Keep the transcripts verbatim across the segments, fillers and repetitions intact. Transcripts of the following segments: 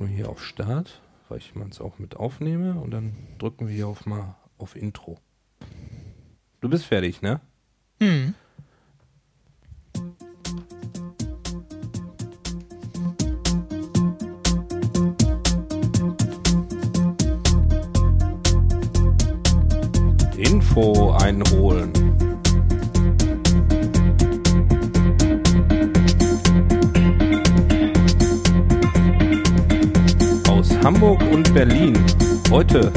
drücken wir hier auf Start, weil ich man es auch mit aufnehme, und dann drücken wir hier auf mal auf Intro. Du bist fertig, ne? Mhm. Info einholen. Aus Hamburg und Berlin. Heute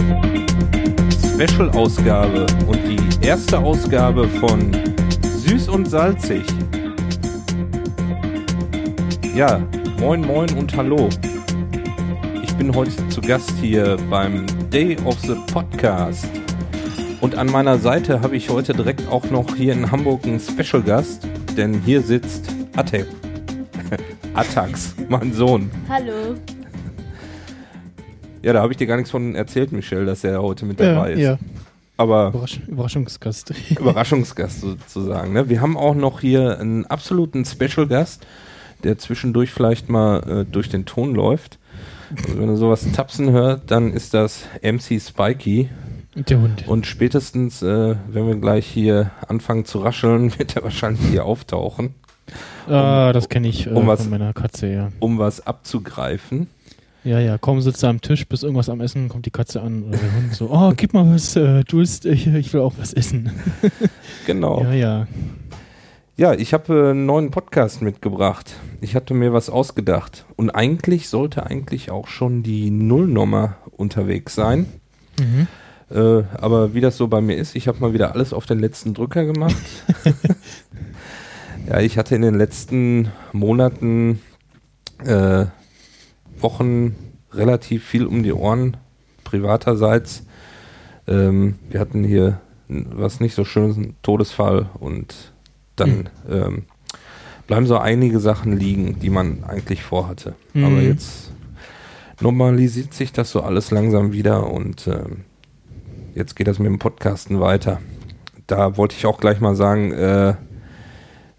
Special-Ausgabe und die erste Ausgabe von Süß und Salzig. Ja, moin moin und hallo. Ich bin heute zu Gast hier beim Day of the Podcast. Und an meiner Seite habe ich heute direkt auch noch hier in Hamburg einen Special-Gast, denn hier sitzt Atax, Atax, mein Sohn. Hallo. Ja, da habe ich dir gar nichts von erzählt, Michelle, dass er heute mit dabei ja, ist. Ja. Aber Überrasch- Überraschungsgast. Überraschungsgast sozusagen. Ne? Wir haben auch noch hier einen absoluten Special-Gast, der zwischendurch vielleicht mal äh, durch den Ton läuft. Also wenn du sowas tapsen hört, dann ist das M C Spikey. Der Hund. Und spätestens, äh, wenn wir gleich hier anfangen zu rascheln, wird er wahrscheinlich hier auftauchen. Ah, um, das kenne ich äh, um was, von meiner Katze, ja. Um was abzugreifen. Ja, ja, kaum sitzt er am Tisch, bis irgendwas am Essen, kommt die Katze an oder der Hund so, oh, gib mal was, äh, du isst, ich, ich will auch was essen. Genau. Ja, ja. Ja, ich habe äh, einen neuen Podcast mitgebracht. Ich hatte mir was ausgedacht. Und eigentlich sollte eigentlich auch schon die Nullnummer unterwegs sein. Mhm. Äh, aber wie das so bei mir ist, ich habe mal wieder alles auf den letzten Drücker gemacht. Ja, ich hatte in den letzten Monaten, äh, Wochen relativ viel um die Ohren, privaterseits. Ähm, wir hatten hier was nicht so schönes, einen Todesfall, und dann mhm. ähm, bleiben so einige Sachen liegen, die man eigentlich vorhatte. Mhm. Aber jetzt normalisiert sich das so alles langsam wieder, und ähm, jetzt geht das mit dem Podcasten weiter. Da wollte ich auch gleich mal sagen, äh, äh,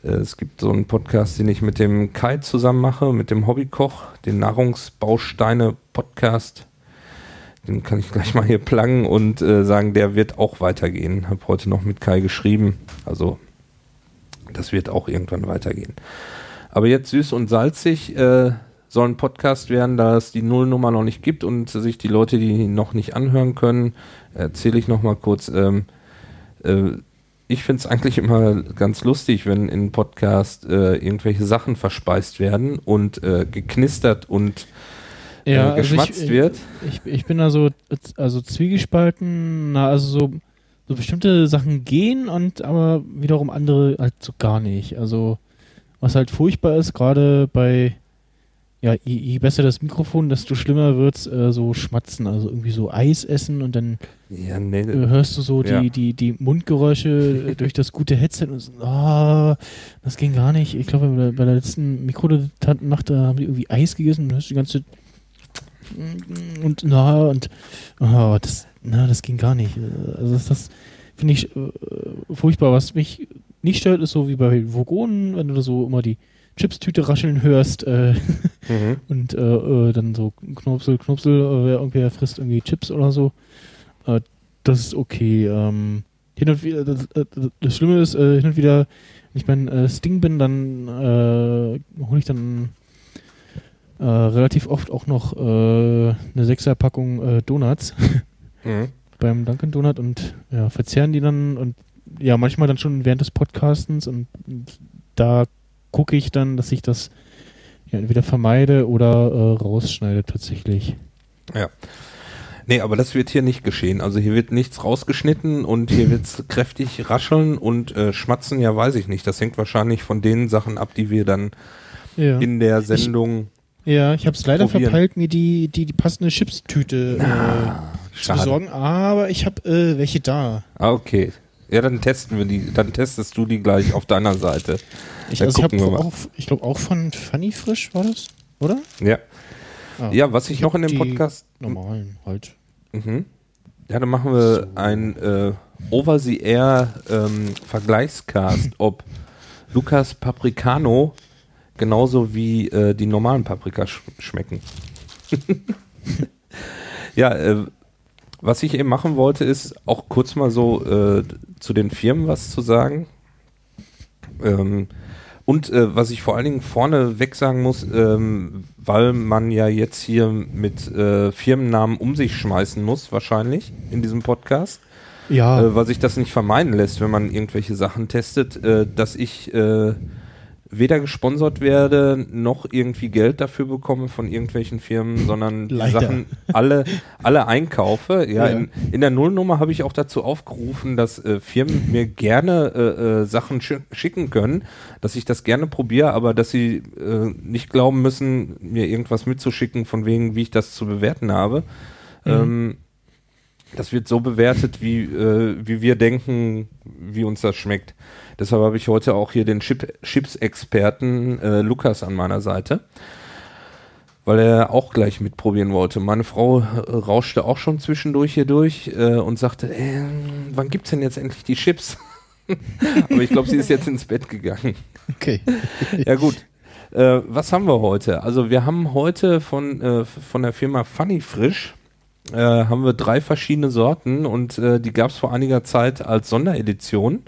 es gibt so einen Podcast, den ich mit dem Kai zusammen mache, mit dem Hobbykoch, den Nahrungsbausteine-Podcast. Den kann ich gleich mal hier pluggen und äh, sagen, der wird auch weitergehen. Habe heute noch mit Kai geschrieben, also das wird auch irgendwann weitergehen. Aber jetzt Süß und Salzig äh, soll ein Podcast werden, da es die Nullnummer noch nicht gibt und sich die Leute, die noch nicht anhören können, erzähle ich nochmal kurz. Ähm, äh, ich finde es eigentlich immer ganz lustig, wenn in Podcast äh, irgendwelche Sachen verspeist werden und äh, geknistert und äh, ja, geschmatzt also ich, wird. Ich, ich, ich bin da so also zwiegespalten, na, also so, so bestimmte Sachen gehen, und aber wiederum andere halt so gar nicht. Also was halt furchtbar ist, gerade bei ja, je, je besser das Mikrofon, desto schlimmer wird es, äh, so schmatzen, also irgendwie so Eis essen, und dann ja, nee, äh, hörst du so die, ja. die, die Mundgeräusche durch das gute Headset, und so, oh, das ging gar nicht. Ich glaube, bei, bei der letzten Mikrodetantennacht haben die irgendwie Eis gegessen und hörst die ganze und na und oh, das, na, das ging gar nicht. Also das, das finde ich äh, furchtbar. Was mich nicht stört, ist so wie bei Vogonen, wenn du so immer die Chips-Tüte rascheln hörst äh, mhm. und äh, äh, dann so Knopsel, Knopsel, äh, wer irgendwer frisst irgendwie Chips oder so. Äh, das ist okay. Ähm, hin und wieder, das, äh, das Schlimme ist, äh, hin und wieder, wenn ich mein äh, Sting bin, dann äh, hole ich dann äh, relativ oft auch noch äh, eine Sechserpackung äh, Donuts mhm. beim Dunkin' Donut, und ja, verzehren die dann, und ja, manchmal dann schon während des Podcastens, und, und da gucke ich dann, dass ich das ja, entweder vermeide oder äh, rausschneide tatsächlich. Ja. Nee, aber das wird hier nicht geschehen. Also hier wird nichts rausgeschnitten, und hier wird es kräftig rascheln und äh, schmatzen, ja, weiß ich nicht. Das hängt wahrscheinlich von den Sachen ab, die wir dann ja. in der Sendung ich, Ja, ich habe es leider probieren. verpeilt, mir die, die, die passende Chips-Tüte Na, äh, zu besorgen, aber ich habe äh, welche da. Ah, okay. Ja, dann testen wir die, dann testest du die gleich auf deiner Seite. Ich, also ich, ich glaube auch von Funny Frisch war das, oder? Ja. Ah, ja, was ich, ich noch in dem Podcast. Normalen halt. Mhm. Ja, dann machen wir so einen äh, Over-the-Air-Vergleichscast, ähm, ob Lucas Papricano genauso wie äh, die normalen Paprika sch- schmecken. Ja, äh, was ich eben machen wollte, ist auch kurz mal so äh, zu den Firmen was zu sagen. Ähm, und äh, was ich vor allen Dingen vorneweg sagen muss, ähm, weil man ja jetzt hier mit äh, Firmennamen um sich schmeißen muss, wahrscheinlich in diesem Podcast. Ja. Äh, weil sich das nicht vermeiden lässt, wenn man irgendwelche Sachen testet, äh, dass ich äh, weder gesponsert werde, noch irgendwie Geld dafür bekomme von irgendwelchen Firmen, sondern die Sachen alle, alle einkaufe. Ja, ja. In, in der Nullnummer habe ich auch dazu aufgerufen, dass äh, Firmen mir gerne äh, äh, Sachen sch- schicken können, dass ich das gerne probiere, aber dass sie äh, nicht glauben müssen, mir irgendwas mitzuschicken, von wegen, wie ich das zu bewerten habe. Mhm. Ähm, das wird so bewertet, wie, äh, wie wir denken, wie uns das schmeckt. Deshalb habe ich heute auch hier den Chip- Chips-Experten äh, Lukas an meiner Seite, weil er auch gleich mitprobieren wollte. Meine Frau äh, rauschte auch schon zwischendurch hier durch äh, und sagte, äh, wann gibt's denn jetzt endlich die Chips? Aber ich glaube, sie ist jetzt ins Bett gegangen. Okay. Ja gut, äh, was haben wir heute? Also wir haben heute von, äh, von der Firma Funny Frisch, äh, haben wir drei verschiedene Sorten und äh, die gab es vor einiger Zeit als Sonderedition.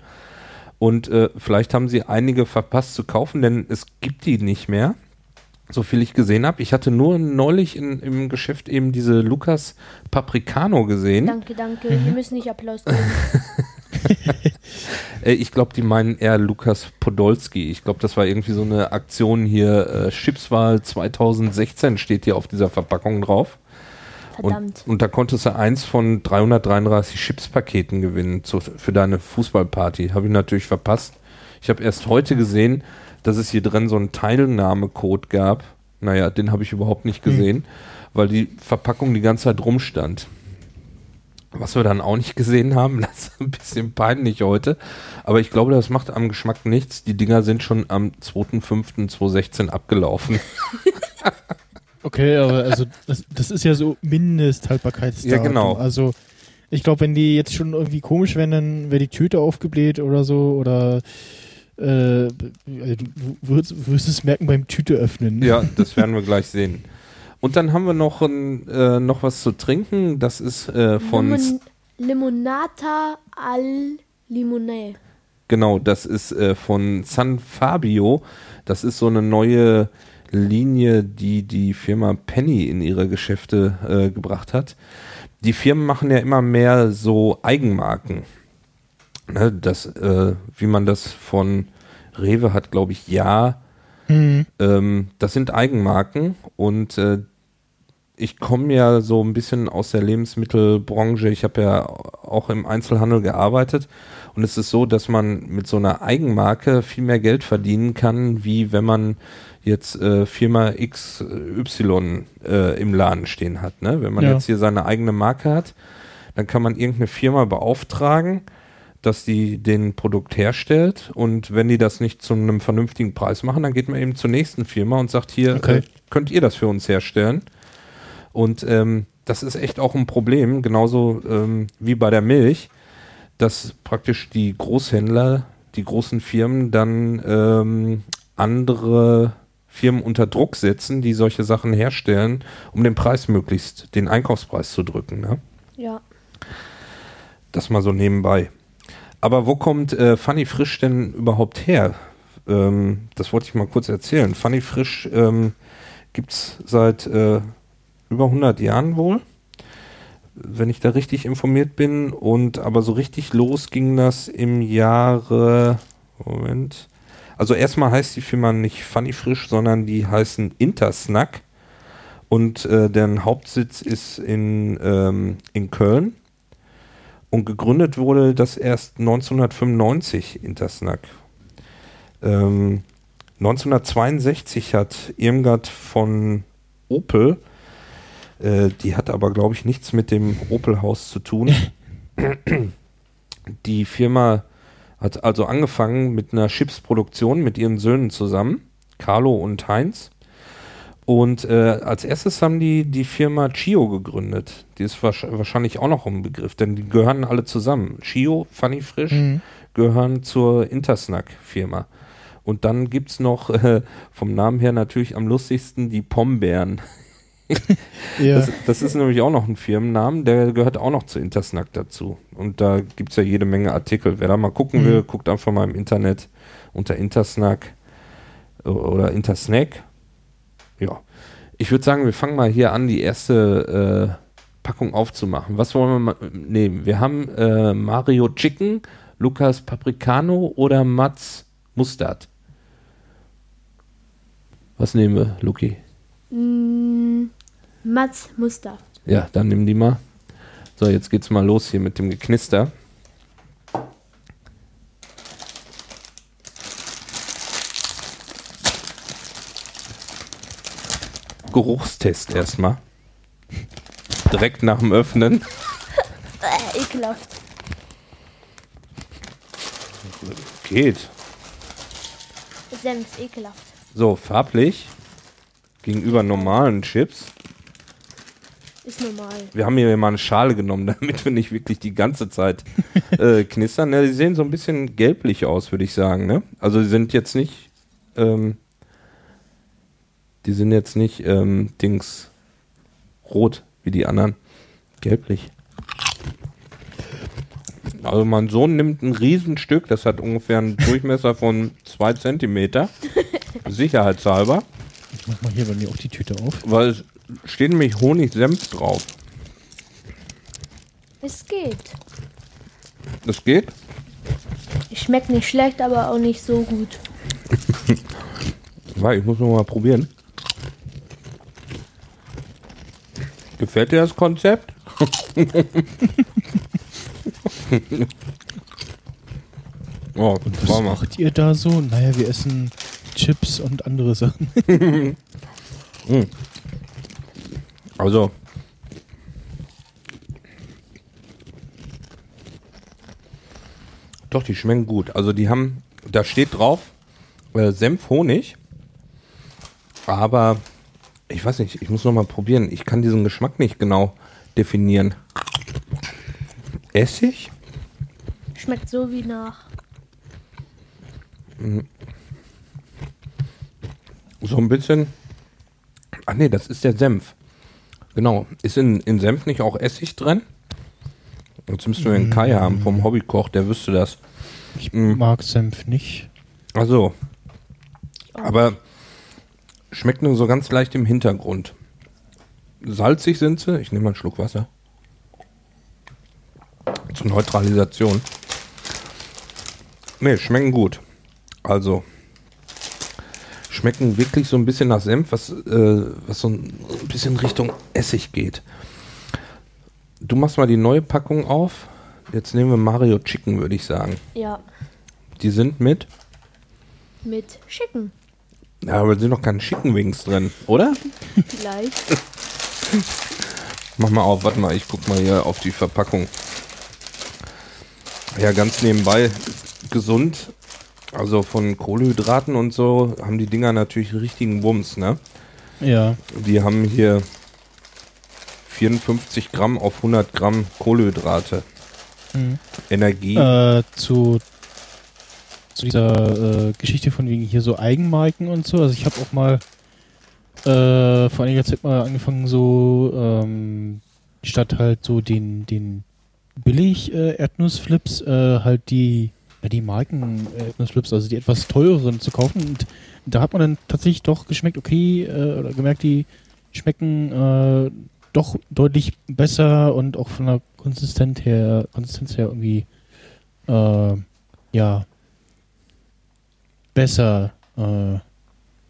Und äh, vielleicht haben sie einige verpasst zu kaufen, denn es gibt die nicht mehr, so viel ich gesehen habe. Ich hatte nur neulich in, im Geschäft eben diese Lucas Papricano gesehen. Danke, danke. Mhm. Wir müssen nicht Applaus geben. äh, ich glaube, die meinen eher Lukas Podolski. Ich glaube, das war irgendwie so eine Aktion hier. Äh, Chipswahl zwanzig sechzehn steht hier auf dieser Verpackung drauf. Verdammt. Und, und da konntest du eins von dreihundertdreiunddreißig Chips-Paketen gewinnen zu, für deine Fußballparty. Habe ich natürlich verpasst. Ich habe erst heute gesehen, dass es hier drin so einen Teilnahmecode gab. Naja, den habe ich überhaupt nicht gesehen, mhm. weil die Verpackung die ganze Zeit rumstand. Was wir dann auch nicht gesehen haben, das ist ein bisschen peinlich heute. Aber ich glaube, das macht am Geschmack nichts. Die Dinger sind schon am zweiter fünfter zweitausendsechzehn abgelaufen. Okay, aber also das, das ist ja so Mindesthaltbarkeitsdatum. Ja, genau. Also ich glaube, wenn die jetzt schon irgendwie komisch wären, dann wäre die Tüte aufgebläht oder so. Oder äh, du wirst, wirst es merken beim Tüte öffnen. Ja, das werden wir gleich sehen. Und dann haben wir noch, ein, äh, noch was zu trinken. Das ist äh, von... Limon- Limonata al Limone. Genau, das ist äh, von San Fabio. Das ist so eine neue... Linie, die die Firma Penny in ihre Geschäfte äh, gebracht hat. Die Firmen machen ja immer mehr so Eigenmarken. Ne, das, äh, wie man das von Rewe hat, glaube ich, ja. Mhm. Ähm, das sind Eigenmarken und äh, ich komme ja so ein bisschen aus der Lebensmittelbranche. Ich habe ja auch im Einzelhandel gearbeitet. Und es ist so, dass man mit so einer Eigenmarke viel mehr Geld verdienen kann, wie wenn man jetzt äh, Firma X Y äh, im Laden stehen hat. Ne? Wenn man ja. jetzt hier seine eigene Marke hat, dann kann man irgendeine Firma beauftragen, dass die den Produkt herstellt und wenn die das nicht zu einem vernünftigen Preis machen, dann geht man eben zur nächsten Firma und sagt, hier okay. äh, könnt ihr das für uns herstellen. Und ähm, das ist echt auch ein Problem, genauso ähm, wie bei der Milch, dass praktisch die Großhändler, die großen Firmen dann ähm, andere Firmen unter Druck setzen, die solche Sachen herstellen, um den Preis möglichst, den Einkaufspreis zu drücken. Ne? Ja. Das mal so nebenbei. Aber wo kommt äh, Funny Frisch denn überhaupt her? Ähm, das wollte ich mal kurz erzählen. Funny Frisch ähm, gibt es seit äh, über hundert Jahren wohl, wenn ich da richtig informiert bin. Und aber so richtig los ging das im Jahre... Moment... Also erstmal heißt die Firma nicht Funny Frisch, sondern die heißen Intersnack und äh, deren Hauptsitz ist in, ähm, in Köln und gegründet wurde das erst neunzehnhundertfünfundneunzig, Intersnack. Ähm, neunzehnhundertzweiundsechzig hat Irmgard von Opel, äh, die hat aber glaube ich nichts mit dem Opel-Haus zu tun, die Firma hat also angefangen mit einer Chips-Produktion mit ihren Söhnen zusammen, Carlo und Heinz. Und äh, als erstes haben die die Firma Chio gegründet. Die ist wahrscheinlich auch noch im Begriff, denn die gehören alle zusammen. Chio, Funny Frisch, mhm. gehören zur Intersnack-Firma. Und dann gibt es noch äh, vom Namen her natürlich am lustigsten die Pombären. Ja. Das, das ist nämlich auch noch ein Firmennamen, der gehört auch noch zu Intersnack dazu. Und da gibt es ja jede Menge Artikel. Wer da mal gucken mhm. will, guckt einfach mal im Internet unter Intersnack oder Intersnack. Ja. Ich würde sagen, wir fangen mal hier an, die erste äh, Packung aufzumachen. Was wollen wir mal nehmen? Wir haben äh, Mario Chicken, Lucas Papricano oder Mats Mustard. Was nehmen wir, Luki? Mm, Mats Mustard. Ja, dann nimm die mal. So, jetzt geht's mal los hier mit dem Geknister. Geruchstest erstmal. Direkt nach dem Öffnen. Ekelhaft. Geht. Senf, ekelhaft. So, farblich. Gegenüber normalen Chips. Ist normal. Wir haben hier mal eine Schale genommen, damit wir nicht wirklich die ganze Zeit äh, knistern. Ja, die sehen so ein bisschen gelblich aus, würde ich sagen. Ne? Also die sind jetzt nicht... Ähm, Die sind jetzt nicht ähm, Dings rot wie die anderen. Gelblich. Also mein Sohn nimmt ein Riesenstück, das hat ungefähr einen Durchmesser von zwei Zentimeter. Sicherheitshalber. Ich mach mal hier bei mir auch die Tüte auf. Weil es steht nämlich Honig-Senf drauf. Es geht. Es geht? Schmeckt nicht schlecht, aber auch nicht so gut. Ich muss noch mal probieren. Gefällt dir das Konzept? Oh, und was macht ihr da so? Naja, wir essen Chips und andere Sachen. Also. Doch, die schmecken gut. Also die haben, da steht drauf, äh, Senf, Honig. Aber... Ich weiß nicht, ich muss noch mal probieren. Ich kann diesen Geschmack nicht genau definieren. Essig? Schmeckt so wie nach. So ein bisschen. Ach nee, das ist der Senf. Genau. Ist in, in Senf nicht auch Essig drin? Jetzt müssen wir den Kai mm. haben vom Hobbykoch, der wüsste das. Ich mm. mag Senf nicht. Ach so. Aber... Schmeckt nur so ganz leicht im Hintergrund. Salzig sind sie. Ich nehme mal einen Schluck Wasser. Zur Neutralisation. Ne, schmecken gut. Also, schmecken wirklich so ein bisschen nach Senf, was, äh, was so ein bisschen Richtung Essig geht. Du machst mal die neue Packung auf. Jetzt nehmen wir Mario Chicken, würde ich sagen. Ja. Die sind mit? Mit Chicken. Ja, aber da sind noch keine Chicken Wings drin, oder? Vielleicht. Mach mal auf, warte mal, ich guck mal hier auf die Verpackung. Ja, ganz nebenbei gesund. Also von Kohlenhydraten und so haben die Dinger natürlich richtigen Wumms, ne? Ja. Die haben hier vierundfünfzig Gramm auf hundert Gramm Kohlenhydrate. Mhm. Energie. Äh, zu... zu dieser äh, Geschichte von wegen hier so Eigenmarken und so. Also ich habe auch mal äh, vor einiger Zeit mal angefangen, so ähm, statt halt so den, den Billig-Erdnussflips äh, halt die, ja, die Marken-Erdnussflips, also die etwas teureren zu kaufen. Und da hat man dann tatsächlich doch geschmeckt, okay, äh, oder gemerkt, die schmecken äh, doch deutlich besser und auch von der Konsistenz her, Konsistenz her irgendwie äh, ja, besser. Äh, ne?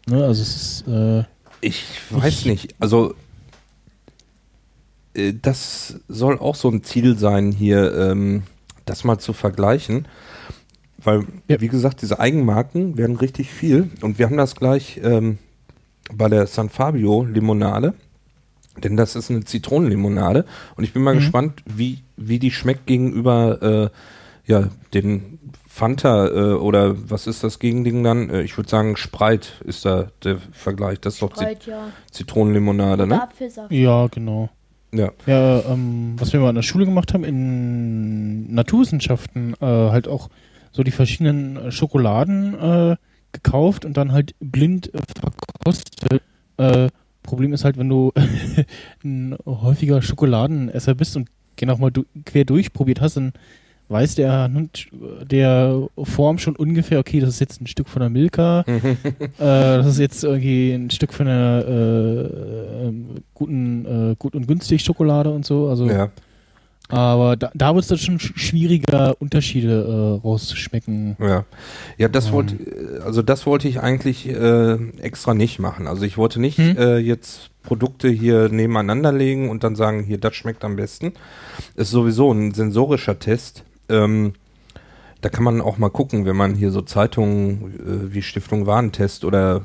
Also es ist, äh, ich weiß nicht. Also äh, das soll auch so ein Ziel sein, hier ähm, das mal zu vergleichen. Weil, ja. Wie gesagt, diese Eigenmarken werden richtig viel. Und wir haben das gleich ähm, bei der San Fabio Limonade. Denn das ist eine Zitronenlimonade. Und ich bin mal mhm. gespannt, wie, wie die schmeckt gegenüber äh, ja, den Fanta äh, oder was ist das Gegending dann? Äh, ich würde sagen, Sprite ist da der Vergleich. Das ist doch Sprite, Zit- ja. Zitronenlimonade, oder ne? Apfelsaft. Ja, genau. Ja, ja ähm, was wir mal in der Schule gemacht haben, in Naturwissenschaften, äh, halt auch so die verschiedenen Schokoladen äh, gekauft und dann halt blind äh, verkostet, äh, Problem ist halt, wenn du ein häufiger Schokoladenesser bist und genau mal du, quer durchprobiert hast, dann weiß der, der Form schon ungefähr, okay, das ist jetzt ein Stück von der Milka, äh, das ist jetzt irgendwie ein Stück von einer äh, guten, äh, gut und günstig Schokolade und so. Also, ja. Aber da, da wird es dann schon schwieriger, Unterschiede äh, rauszuschmecken. Ja, ja, das ähm. wollte, also das wollte ich eigentlich äh, extra nicht machen. Also ich wollte nicht hm? äh, jetzt Produkte hier nebeneinander legen und dann sagen, hier, das schmeckt am besten. Ist sowieso ein sensorischer Test. Ähm, da kann man auch mal gucken, wenn man hier so Zeitungen äh, wie Stiftung Warentest oder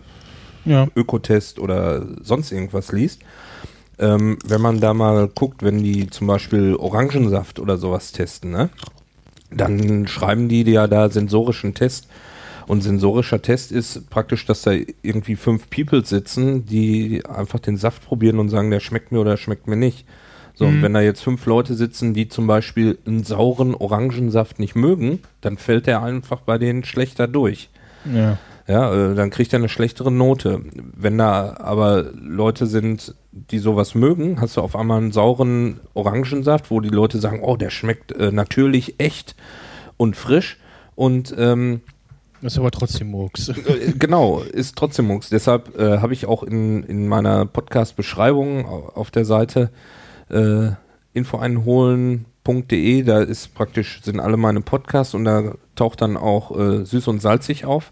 ja. Ökotest oder sonst irgendwas liest. Ähm, wenn man da mal guckt, wenn die zum Beispiel Orangensaft oder sowas testen, ne? Dann schreiben die ja da sensorischen Test. Und sensorischer Test ist praktisch, dass da irgendwie fünf People sitzen, die einfach den Saft probieren und sagen, der schmeckt mir oder der schmeckt mir nicht. So, mhm. Und wenn da jetzt fünf Leute sitzen, die zum Beispiel einen sauren Orangensaft nicht mögen, dann fällt der einfach bei denen schlechter durch. Ja. Ja, dann kriegt er eine schlechtere Note. Wenn da aber Leute sind, die sowas mögen, hast du auf einmal einen sauren Orangensaft, wo die Leute sagen, oh, der schmeckt äh, natürlich echt und frisch und ähm, ist aber trotzdem Murks. Äh, genau, ist trotzdem Murks. Deshalb äh, habe ich auch in, in meiner Podcast-Beschreibung auf der Seite äh, info einholen punkt de, da ist praktisch, sind alle meine Podcasts und da taucht dann auch äh, Süß und Salzig auf.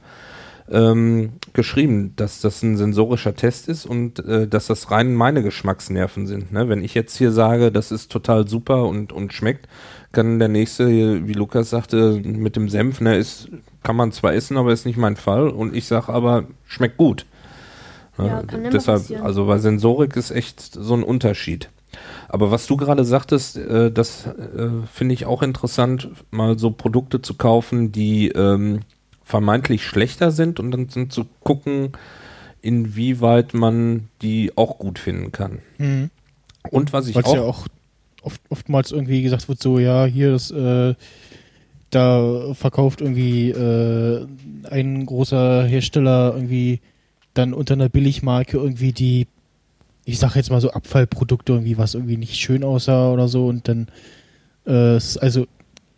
Ähm, geschrieben, dass das ein sensorischer Test ist und äh, dass das rein meine Geschmacksnerven sind. Ne? Wenn ich jetzt hier sage, das ist total super und, und schmeckt, kann der Nächste, hier, wie Lukas sagte, mit dem Senf, ne, ist, kann man zwar essen, aber ist nicht mein Fall und ich sage aber, schmeckt gut. Ne? Ja, kann immer Deshalb, passieren. Also bei Sensorik ist echt so ein Unterschied. Aber was du gerade sagtest, äh, das äh, finde ich auch interessant, mal so Produkte zu kaufen, die ähm, vermeintlich schlechter sind und dann sind zu gucken, inwieweit man die auch gut finden kann. Mhm. Und was ich Weil's auch... ja auch oft, oftmals irgendwie gesagt wird, so, ja, hier, das, äh, da verkauft irgendwie äh, ein großer Hersteller irgendwie dann unter einer Billigmarke irgendwie die, ich sag jetzt mal so Abfallprodukte irgendwie, was irgendwie nicht schön aussah oder so und dann äh, also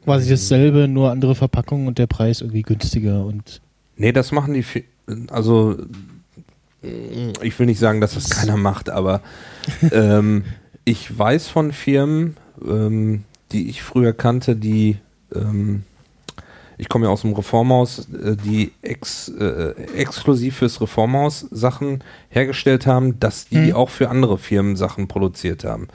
quasi dasselbe, nur andere Verpackung und der Preis irgendwie günstiger und... Nee, das machen die... Also, ich will nicht sagen, dass das keiner macht, aber ähm, ich weiß von Firmen, ähm, die ich früher kannte, die... Ähm, ich komme ja aus dem Reformhaus, äh, die ex, äh, exklusiv fürs Reformhaus Sachen hergestellt haben, dass die mhm. auch für andere Firmen Sachen produziert haben.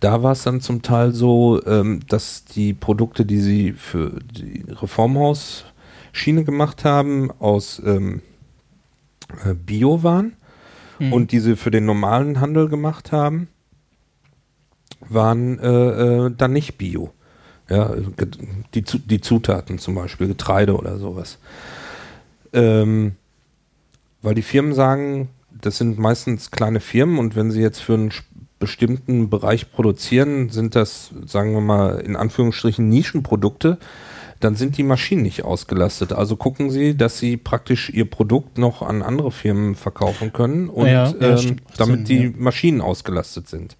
Da war es dann zum Teil so, ähm, dass die Produkte, die sie für die Reformhaus-Schiene gemacht haben, aus ähm, Bio waren mhm. und die sie für den normalen Handel gemacht haben, waren äh, äh, dann nicht Bio. Ja, die, die Zutaten zum Beispiel, Getreide oder sowas. Ähm, weil die Firmen sagen, das sind meistens kleine Firmen und wenn sie jetzt für einen bestimmten Bereich produzieren, sind das, sagen wir mal, in Anführungsstrichen Nischenprodukte, dann sind die Maschinen nicht ausgelastet. Also gucken sie, dass sie praktisch ihr Produkt noch an andere Firmen verkaufen können und ja, ja, ähm, damit die Maschinen ausgelastet sind.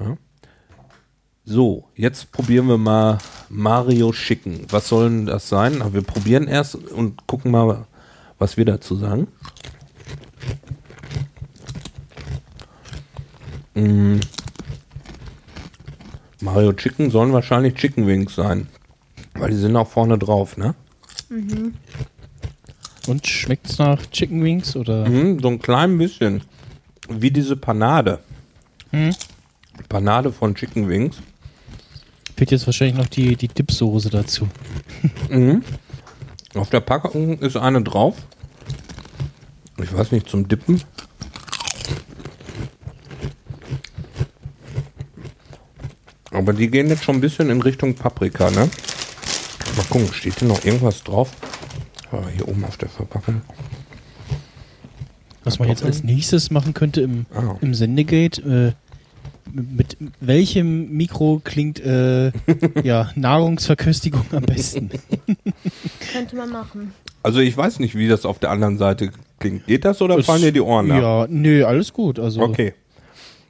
Ja. So, jetzt probieren wir mal Mario Chicken. Was soll denn das sein? Aber wir probieren erst und gucken mal, was wir dazu sagen. Mm. Mario Chicken sollen wahrscheinlich Chicken Wings sein. Weil die sind auch vorne drauf, ne? Mhm. Und schmeckt's nach Chicken Wings oder? Mm, so ein klein bisschen. Wie diese Panade. Mhm. Panade von Chicken Wings. Fehlt jetzt wahrscheinlich noch die, die Dipsoße dazu. Mhm. Auf der Packung ist eine drauf. Ich weiß nicht, zum Dippen. Aber die gehen jetzt schon ein bisschen in Richtung Paprika, ne? Mal gucken, steht hier noch irgendwas drauf? Ah, hier oben auf der Verpackung. Was man jetzt als nächstes machen könnte im, ah. im Sendegate, äh, mit welchem Mikro klingt äh, ja, Nahrungsverköstigung am besten? Könnte man machen. Also ich weiß nicht, wie das auf der anderen Seite klingt. Geht das oder es, fallen dir die Ohren nach? Ja, nee, alles gut. Also, okay.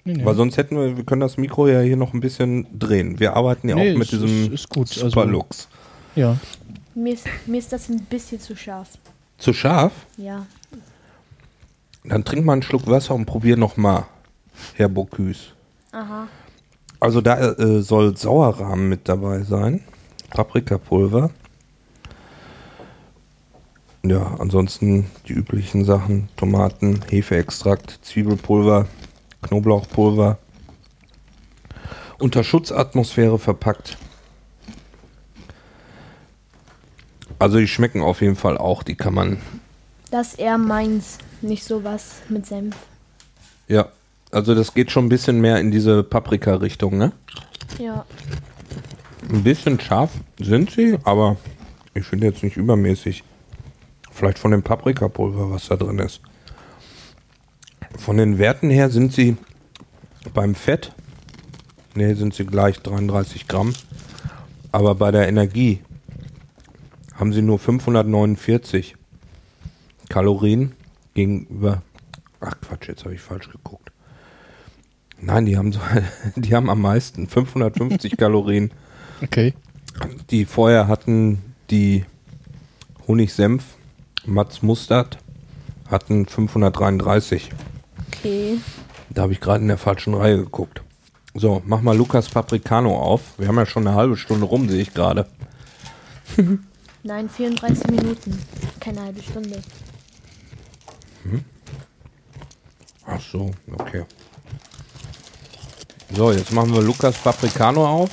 Nee, nee. Weil sonst hätten wir, wir können das Mikro ja hier noch ein bisschen drehen. Wir arbeiten ja nee, auch mit ist, diesem ist gut. Superlux. Also, ja. Mir ist, mir ist das ein bisschen zu scharf. Zu scharf? Ja. Dann trink mal einen Schluck Wasser und probier nochmal, Herr Bocuse. Aha. Also da äh, soll Sauerrahmen mit dabei sein, Paprikapulver. Ja, ansonsten die üblichen Sachen, Tomaten, Hefeextrakt, Zwiebelpulver, Knoblauchpulver. Unter Schutzatmosphäre verpackt. Also die schmecken auf jeden Fall auch, die kann man... Das ist eher meins, nicht sowas mit Senf. Ja, also das geht schon ein bisschen mehr in diese Paprika-Richtung, ne? Ja. Ein bisschen scharf sind sie, aber ich finde jetzt nicht übermäßig. Vielleicht von dem Paprikapulver, was da drin ist. Von den Werten her sind sie beim Fett, ne, sind sie gleich dreiunddreißig Gramm, aber bei der Energie haben sie nur fünfhundertneunundvierzig Kalorien gegenüber... Ach Quatsch, jetzt habe ich falsch geguckt. Nein, die haben, so, die haben am meisten fünfhundertfünfzig Kalorien. Okay. Die vorher hatten die Honigsenf, Mats Mustard, hatten fünfhundertdreiunddreißig. Okay. Da habe ich gerade in der falschen Reihe geguckt. So, mach mal Lucas Papricano auf. Wir haben ja schon eine halbe Stunde rum, sehe ich gerade. Nein, vierunddreißig Minuten. Keine halbe Stunde. Hm. Ach so, okay. So, jetzt machen wir Lucas Papricano auf.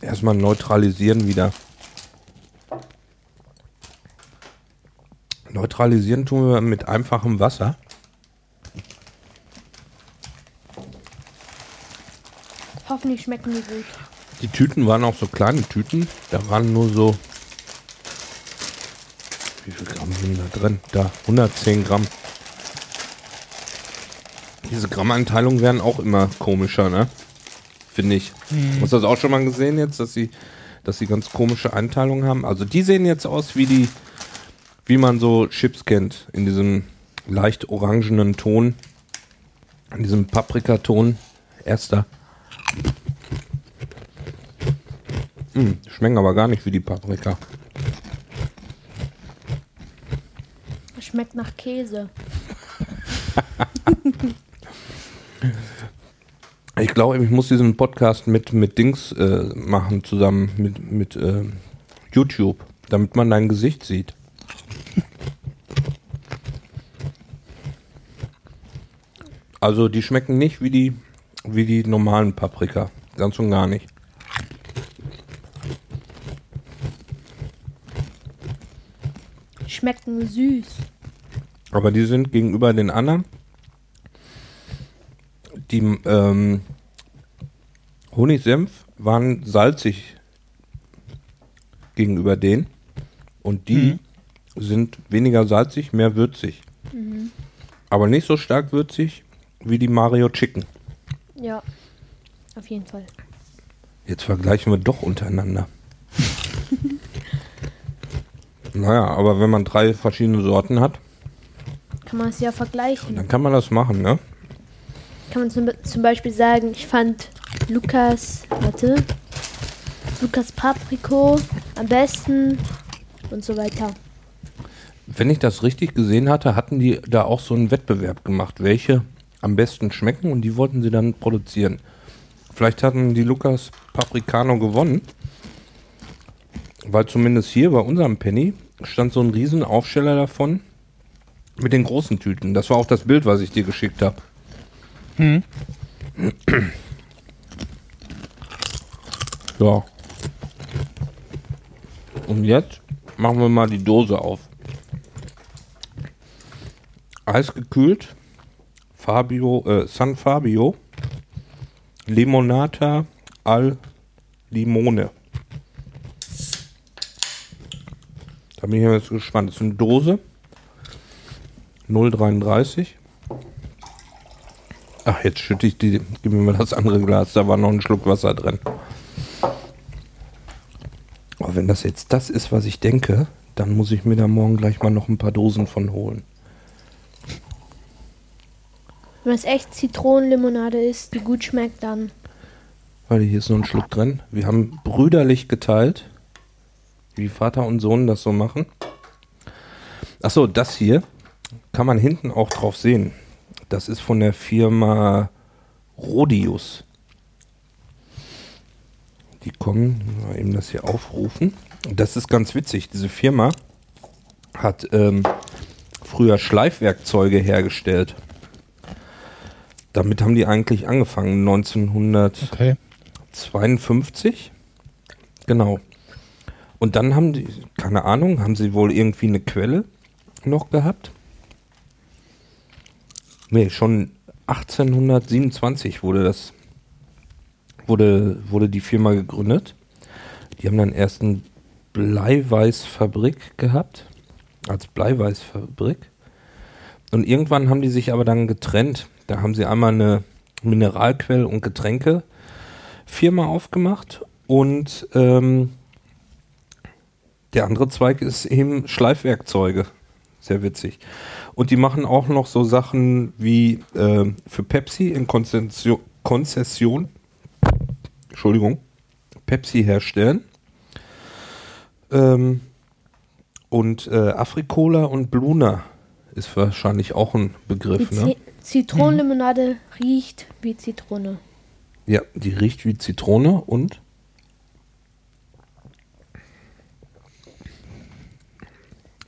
Erstmal neutralisieren wieder. Neutralisieren tun wir mit einfachem Wasser. Hoffentlich schmecken die gut. Die Tüten waren auch so kleine Tüten, da waren nur so, wie viel Gramm sind da drin? Da, hundertzehn Gramm. Diese Grammanteilungen werden auch immer komischer, ne? Finde ich. Hm. Hast du das auch schon mal gesehen jetzt, dass sie, dass sie ganz komische Einteilungen haben? Also die sehen jetzt aus wie die, wie man so Chips kennt, in diesem leicht orangenen Ton, in diesem Paprikaton. Erster. Schmecken aber gar nicht wie die Paprika. Schmeckt nach Käse. Ich glaube, ich muss diesen Podcast mit, mit Dings äh, machen, zusammen mit, mit äh, YouTube, damit man dein Gesicht sieht. Also die schmecken nicht wie die, wie die normalen Paprika. Ganz und gar nicht. Schmecken süß. Aber die sind gegenüber den anderen, die ähm, Honigsenf waren salzig gegenüber denen und die mhm. sind weniger salzig, mehr würzig. Mhm. Aber nicht so stark würzig wie die Mario Chicken. Ja, auf jeden Fall. Jetzt vergleichen wir doch untereinander. Naja, aber wenn man drei verschiedene Sorten hat, kann man es ja vergleichen. Dann kann man das machen, ne? Kann man zum, zum Beispiel sagen, ich fand Lucas, warte, Lucas Papriko am besten und so weiter. Wenn ich das richtig gesehen hatte, hatten die da auch so einen Wettbewerb gemacht, welche am besten schmecken, und die wollten sie dann produzieren. Vielleicht hatten die Lucas Papricano gewonnen. Weil zumindest hier bei unserem Penny stand so ein riesen Aufsteller davon mit den großen Tüten. Das war auch das Bild, was ich dir geschickt habe. Hm. Ja. Und jetzt machen wir mal die Dose auf. Eisgekühlt. Fabio, äh, San Fabio. Limonata al Limone. Da bin ich jetzt gespannt. Das ist eine Dose. null Komma dreiunddreißig. Ach, jetzt schütte ich die. Gib mir mal das andere Glas. Da war noch ein Schluck Wasser drin. Aber wenn das jetzt das ist, was ich denke, Dann muss ich mir da morgen gleich mal noch ein paar Dosen von holen. Wenn es echt Zitronenlimonade ist, die gut schmeckt, dann... Warte, hier ist noch ein Schluck drin. Wir haben brüderlich geteilt, wie Vater und Sohn das so machen. Achso, das hier kann man hinten auch drauf sehen. Das ist von der Firma Rodius. Die kommen, mal eben das hier aufrufen. Das ist ganz witzig. Diese Firma hat ähm, früher Schleifwerkzeuge hergestellt. Damit haben die eigentlich angefangen, neunzehnhundertzweiundfünfzig. Okay. Genau. Und dann haben die, keine Ahnung, haben sie wohl irgendwie eine Quelle noch gehabt? Nee, schon achtzehnhundertsiebenundzwanzig wurde das, wurde, wurde die Firma gegründet. Die haben dann erst eine Bleiweißfabrik gehabt, als Bleiweißfabrik. Und irgendwann haben die sich aber dann getrennt. Da haben sie einmal eine Mineralquell- und Getränkefirma aufgemacht und ähm, der andere Zweig ist eben Schleifwerkzeuge. Sehr witzig. Und die machen auch noch so Sachen wie äh, für Pepsi in Konzession, Konzession Entschuldigung, Pepsi herstellen. Ähm, und äh, Afrikola und Bluna ist wahrscheinlich auch ein Begriff. Ne? Zitronenlimonade hm. riecht wie Zitrone. Ja, die riecht wie Zitrone und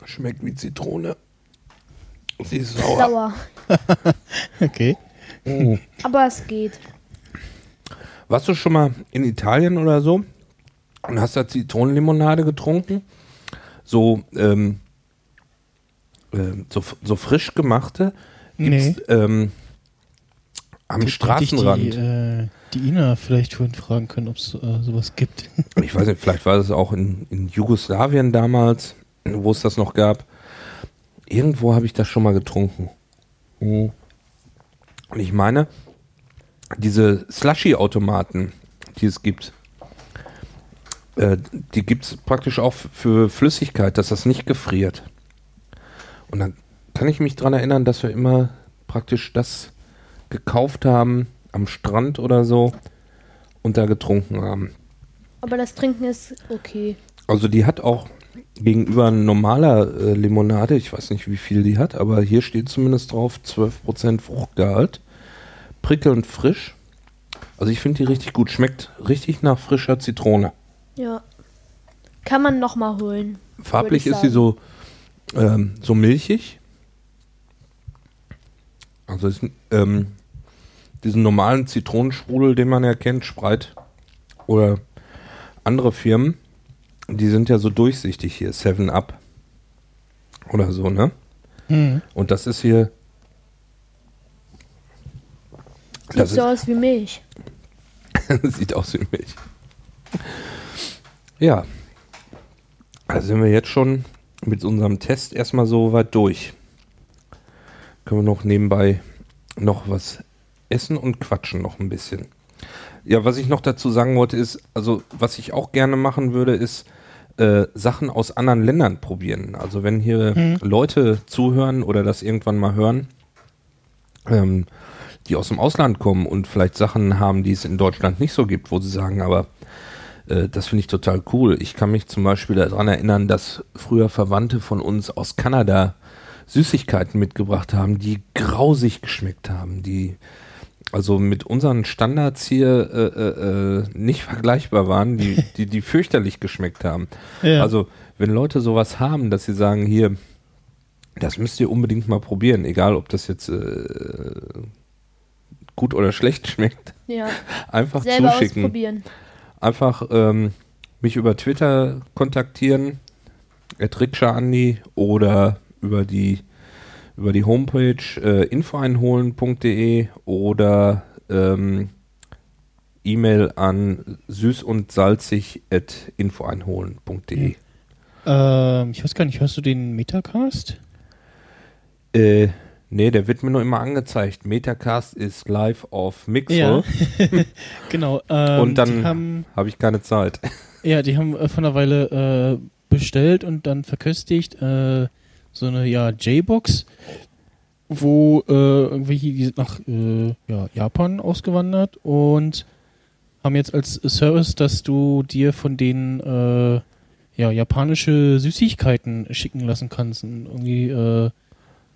schmeckt wie Zitrone. Sie ist sauer. Sauer. Okay. Mm. Aber es geht. Warst du schon mal in Italien oder so und hast da Zitronenlimonade getrunken? So, ähm, äh, so, so frisch gemachte gibt's, nee. ähm, am gibt, Straßenrand. Ich die, äh, die Ina vielleicht schon fragen können, ob es äh, sowas gibt. Ich weiß nicht, vielleicht war das auch in, in Jugoslawien damals, wo es das noch gab. Irgendwo habe ich das schon mal getrunken. Und ich meine, diese Slushy-Automaten, die es gibt, äh, die gibt es praktisch auch für Flüssigkeit, dass das nicht gefriert. Und dann kann ich mich daran erinnern, dass wir immer praktisch das gekauft haben, am Strand oder so, und da getrunken haben. Aber das Trinken ist okay. Also die hat auch... Gegenüber normaler äh, Limonade, ich weiß nicht, wie viel die hat, aber hier steht zumindest drauf zwölf Prozent Fruchtgehalt, prickelnd frisch. Also ich finde die richtig gut, schmeckt richtig nach frischer Zitrone. Ja, kann man nochmal holen. Farblich ist sie so, ähm, so milchig. Also ist, ähm, diesen normalen Zitronensprudel, den man ja kennt, Sprite oder andere Firmen. Die sind ja so durchsichtig hier, seven up oder so, ne? Mhm. Und das ist hier... Sieht das so ist, aus wie Milch. Sieht aus wie Milch. Ja. Also sind wir jetzt schon mit unserem Test erstmal so weit durch. Können wir noch nebenbei noch was essen und quatschen noch ein bisschen. Ja, was ich noch dazu sagen wollte ist, also was ich auch gerne machen würde, ist, Äh, Sachen aus anderen Ländern probieren. Also wenn hier mhm. Leute zuhören oder das irgendwann mal hören, ähm, die aus dem Ausland kommen und vielleicht Sachen haben, die es in Deutschland nicht so gibt, wo sie sagen, aber äh, das finde ich total cool. Ich kann mich zum Beispiel daran erinnern, dass früher Verwandte von uns aus Kanada Süßigkeiten mitgebracht haben, die grausig geschmeckt haben, die also mit unseren Standards hier äh, äh, nicht vergleichbar waren, die, die, die fürchterlich geschmeckt haben. Ja. Also wenn Leute sowas haben, dass sie sagen, hier, das müsst ihr unbedingt mal probieren, egal ob das jetzt äh, gut oder schlecht schmeckt, ja. Einfach selber zuschicken. Ausprobieren. Einfach ähm, mich über Twitter kontaktieren, at rikscha andi oder über die über die Homepage äh, info einholen punkt de oder ähm, E-Mail an süß und salzig at info einholen punkt de. Ähm, ich weiß gar nicht, hörst du den Metacast? Äh, nee, der wird mir nur immer angezeigt. Metacast ist live auf Mixer. Ja. Genau. Ähm, und dann habe hab ich keine Zeit. Ja, die haben äh, vor einer Weile äh, bestellt und dann verköstigt, äh, so eine ja, J-Box, wo äh, irgendwelche, die sind nach äh, ja, Japan ausgewandert und haben jetzt als Service, dass du dir von denen äh, ja, japanische Süßigkeiten schicken lassen kannst. Und irgendwie äh,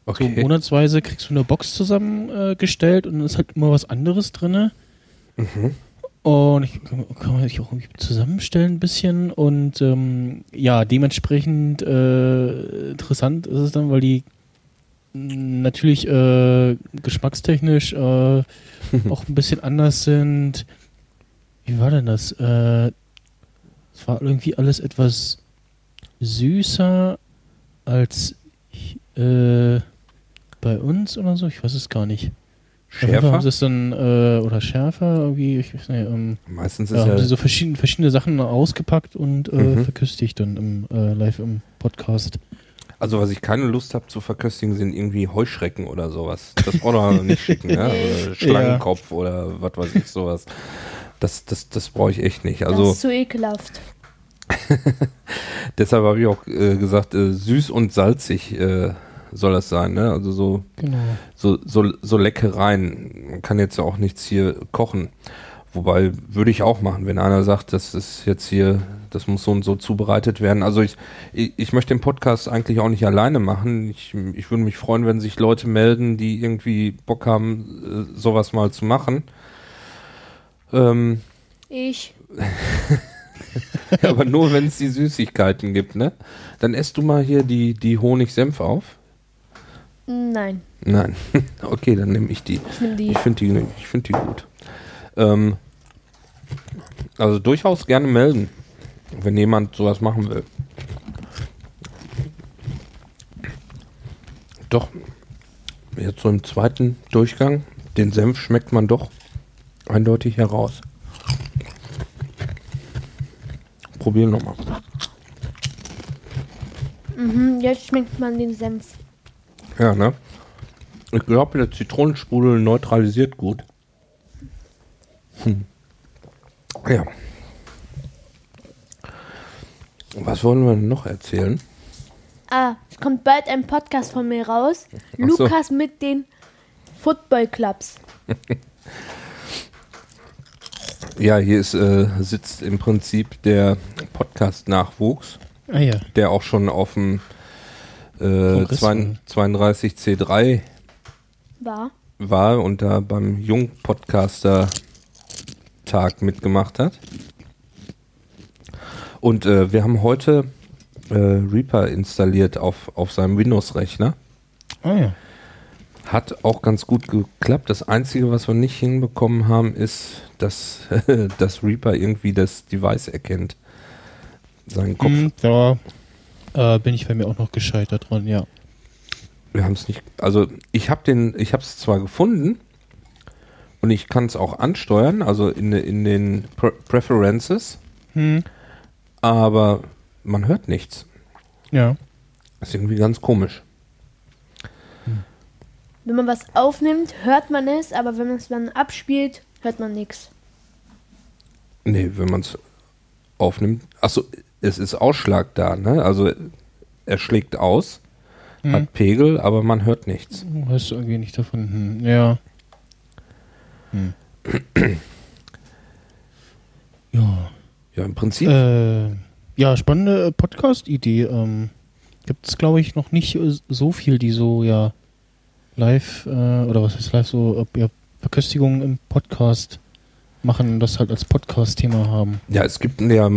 okay. so monatsweise kriegst du eine Box zusammengestellt äh, und dann ist halt immer was anderes drin. Mhm. Und ich kann, kann man sich auch irgendwie zusammenstellen ein bisschen und ähm, ja, dementsprechend äh, interessant ist es dann, weil die natürlich äh, geschmackstechnisch äh, auch ein bisschen anders sind. Wie war denn das? Äh, es war irgendwie alles etwas süßer als äh, bei uns oder so. Ich weiß es gar nicht. Schärfer? Ist dann, äh, oder schärfer irgendwie. Ich weiß nicht, ähm, meistens ist ja, haben sie so verschiedene, verschiedene Sachen ausgepackt und äh, mhm. verköstigt dann im, äh, live im Podcast. Also was ich keine Lust habe zu verköstigen, sind irgendwie Heuschrecken oder sowas. Das braucht man nicht schicken. Ne? Oder Schlangenkopf ja. oder was weiß ich, sowas. Das, das, das brauche ich echt nicht. Also, das ist zu ekelhaft. Deshalb habe ich auch äh, gesagt, äh, süß und salzig äh, soll das sein, ne? Also so, genau. so, so, so Leckereien. Man kann jetzt ja auch nichts hier kochen. Wobei würde ich auch machen, wenn einer sagt, das ist jetzt hier, das muss so und so zubereitet werden. Also ich, ich, ich möchte den Podcast eigentlich auch nicht alleine machen. Ich, ich würde mich freuen, wenn sich Leute melden, die irgendwie Bock haben, sowas mal zu machen. Ähm, ich. Aber nur, wenn es die Süßigkeiten gibt, ne? Dann esst du mal hier die, die Honig-Senf auf. Nein. Nein. Okay, dann nehme ich die. Ich nehme die. Ich finde die, ich find die gut. Ähm, also durchaus gerne melden, wenn jemand sowas machen will. Doch, jetzt so im zweiten Durchgang, den Senf schmeckt man doch eindeutig heraus. Probieren nochmal. Mhm, jetzt schmeckt man den Senf. Ja, ne? Ich glaube, der Zitronensprudel neutralisiert gut. Hm. Ja. Was wollen wir noch erzählen? Ah, es kommt bald ein Podcast von mir raus. Ach so. Lukas mit den Football Clubs. Ja, hier ist, äh, sitzt im Prinzip der Podcast-Nachwuchs, ah, ja. der auch schon auf dem äh, zweiunddreißig C drei war. war und da beim Jung-Podcaster-Tag mitgemacht hat. Und äh, wir haben heute äh, Reaper installiert auf, auf seinem Windows-Rechner. Oh ja. Hat auch ganz gut geklappt. Das Einzige, was wir nicht hinbekommen haben, ist, dass, dass Reaper irgendwie das Device erkennt. Seinen Kopf. Mm, da äh, bin ich bei mir auch noch gescheitert dran, ja. Wir haben es nicht, also ich habe den, ich habe es zwar gefunden und ich kann es auch ansteuern, also in, in den Pre- Preferences, hm. aber man hört nichts. Ja. Ist irgendwie ganz komisch. Hm. Wenn man was aufnimmt, hört man es, aber wenn man es dann abspielt, hört man nichts. Nee, wenn man es aufnimmt, achso, es ist Ausschlag da, ne? Also er schlägt aus. Hat Pegel, aber man hört nichts. Weißt du irgendwie nicht davon? Hm. Ja. Hm. ja. Ja, im Prinzip. Äh, ja, spannende Podcast-Idee. Ähm, Gibt es, glaube ich, noch nicht so viel, die so ja live, äh, oder was heißt live, so ja, Verköstigungen im Podcast machen und das halt als Podcast-Thema haben. Ja, es gibt ja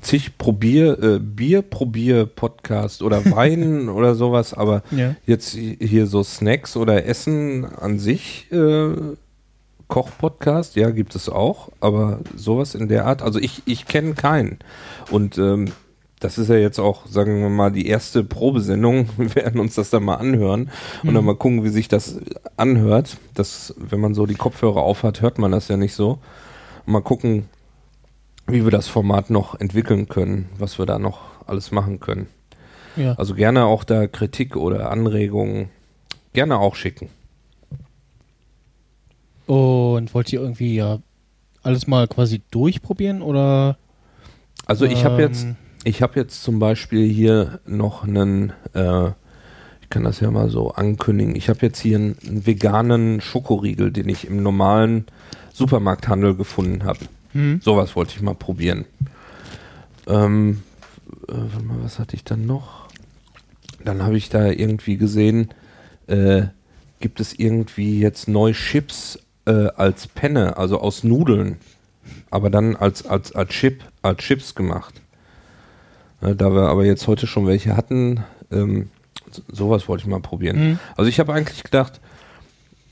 zig Probier, äh, Bier-Probier-Podcast oder Wein oder sowas, aber ja. jetzt hier so Snacks oder Essen an sich, äh, Koch-Podcast, ja, gibt es auch, aber sowas in der Art, also ich, ich kenne keinen. Und ähm, das ist ja jetzt auch, sagen wir mal, die erste Probesendung. Wir werden uns das dann mal anhören und mhm. dann mal gucken, wie sich das anhört. Das, wenn man so die Kopfhörer aufhat, hört man das ja nicht so. Mal gucken, wie wir das Format noch entwickeln können, was wir da noch alles machen können. Ja. Also gerne auch da Kritik oder Anregungen gerne auch schicken. Und wollt ihr irgendwie ja alles mal quasi durchprobieren oder? Also ich habe ähm, jetzt ich habe jetzt zum Beispiel hier noch einen, äh, ich kann das ja mal so ankündigen, ich habe jetzt hier einen, einen veganen Schokoriegel, den ich im normalen Supermarkthandel gefunden habe. Hm. Sowas wollte ich mal probieren. Ähm, äh, warte mal, was hatte ich dann noch? Dann habe ich da irgendwie gesehen, äh, gibt es irgendwie jetzt neue Chips äh, als Penne, also aus Nudeln, aber dann als, als, als, Chip, als Chips gemacht. Äh, da wir aber jetzt heute schon welche hatten, ähm, so, sowas wollte ich mal probieren. Mhm. Also ich habe eigentlich gedacht,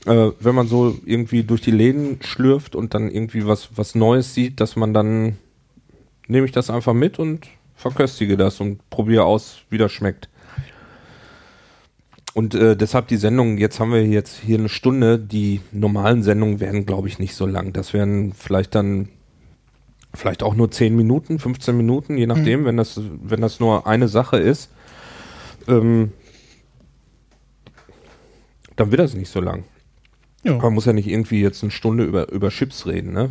äh, wenn man so irgendwie durch die Läden schlürft und dann irgendwie was, was Neues sieht, dass man dann, nehme ich das einfach mit und verköstige das und probiere aus, wie das schmeckt. Und äh, deshalb die Sendung, jetzt haben wir jetzt hier eine Stunde, die normalen Sendungen werden, glaube ich, nicht so lang. Das wären vielleicht dann, vielleicht auch nur zehn Minuten, fünfzehn Minuten, je nachdem, mhm. wenn das, wenn das nur eine Sache ist, ähm, dann wird das nicht so lang. Ja. Man muss ja nicht irgendwie jetzt eine Stunde über, über Chips reden, ne?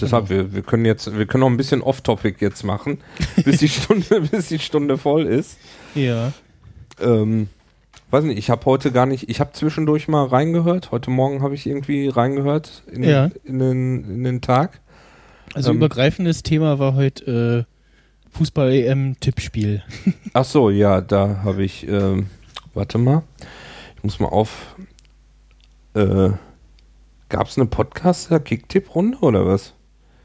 Deshalb, genau. wir, wir können jetzt, wir können noch ein bisschen Off-Topic jetzt machen, bis die Stunde, bis die Stunde voll ist. Ja. Ähm, weiß nicht, ich habe heute gar nicht, ich habe zwischendurch mal reingehört, heute Morgen habe ich irgendwie reingehört in, ja. in, den, in den Tag. Also ähm, übergreifendes Thema war heute äh, Fußball-E M-Tippspiel. Ach so, ja, da habe ich, äh, warte mal, ich muss mal auf, äh, gab es eine Podcast-Kick-Tipp-Runde oder was?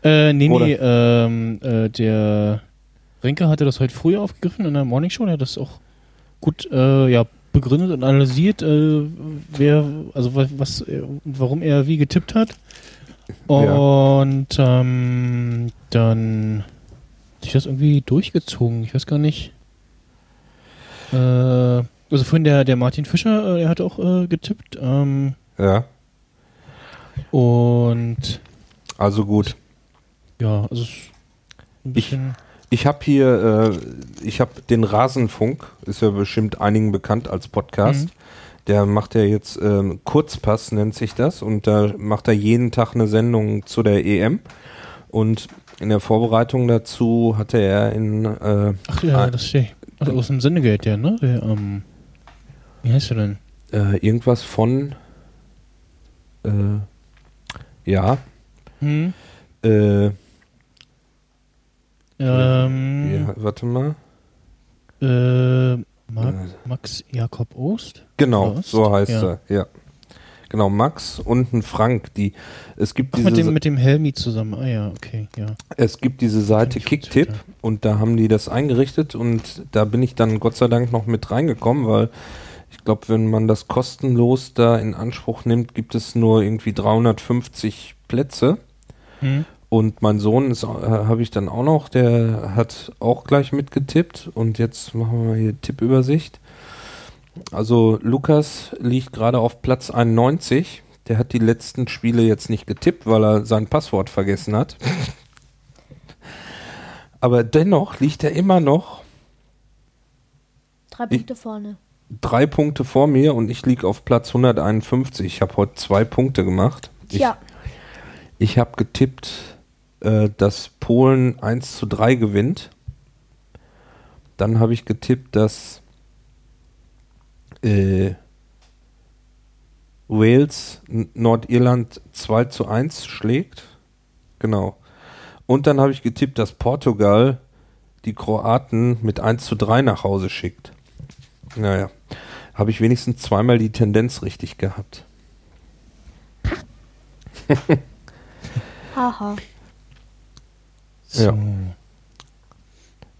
Äh, nee, oder? nee, ähm, äh, der Renke hatte das heute früh aufgegriffen in der Morningshow, der hat das auch gut, äh, ja, begründet und analysiert, äh, wer, also was, warum er wie getippt hat. Und ja. ähm, dann hat sich das irgendwie durchgezogen. Ich weiß gar nicht. Äh, also vorhin der, der Martin Fischer, er hat auch äh, getippt. Ähm, ja. Und also gut. Ja, also ein bisschen. Ich Ich habe hier, äh, ich habe den Rasenfunk, ist ja bestimmt einigen bekannt als Podcast. Mhm. Der macht ja jetzt ähm, Kurzpass, nennt sich das. Und da macht er jeden Tag eine Sendung zu der E M. Und in der Vorbereitung dazu hatte er in... Äh, Ach ja, äh, das steht. Ach, aus dem Sendegeld, ja, ne? Der, ähm, wie heißt er denn? Äh, irgendwas von... Äh, ja. Mhm. Äh... Ähm, ja, warte mal. Äh, Mar- Max Jakob Ost? Genau, Ost? So heißt ja. er. Ja. Genau, Max und ein Frank. Die, es gibt Ach, diese mit, dem, mit dem Helmi zusammen. Ah ja, okay. Ja. Es gibt diese Seite Kicktipp und da haben die das eingerichtet und da bin ich dann Gott sei Dank noch mit reingekommen, weil ich glaube, wenn man das kostenlos da in Anspruch nimmt, gibt es nur irgendwie dreihundertfünfzig Plätze. Hm. Und mein Sohn ist, äh, habe ich dann auch noch, der hat auch gleich mitgetippt. Und jetzt machen wir mal hier Tippübersicht. Also Lukas liegt gerade auf Platz einundneunzig. Der hat die letzten Spiele jetzt nicht getippt, weil er sein Passwort vergessen hat. Aber dennoch liegt er immer noch... Drei Punkte ich, vorne. Drei Punkte vor mir und ich liege auf Platz hunderteinundfünfzig. Ich habe heute zwei Punkte gemacht. Ja. Ich, ich habe getippt... dass Polen eins zu drei gewinnt. Dann habe ich getippt, dass äh, Wales N- Nordirland zwei zu eins schlägt. Genau. Und dann habe ich getippt, dass Portugal die Kroaten mit eins zu drei nach Hause schickt. Naja, habe ich wenigstens zweimal die Tendenz richtig gehabt. Haha. Ja.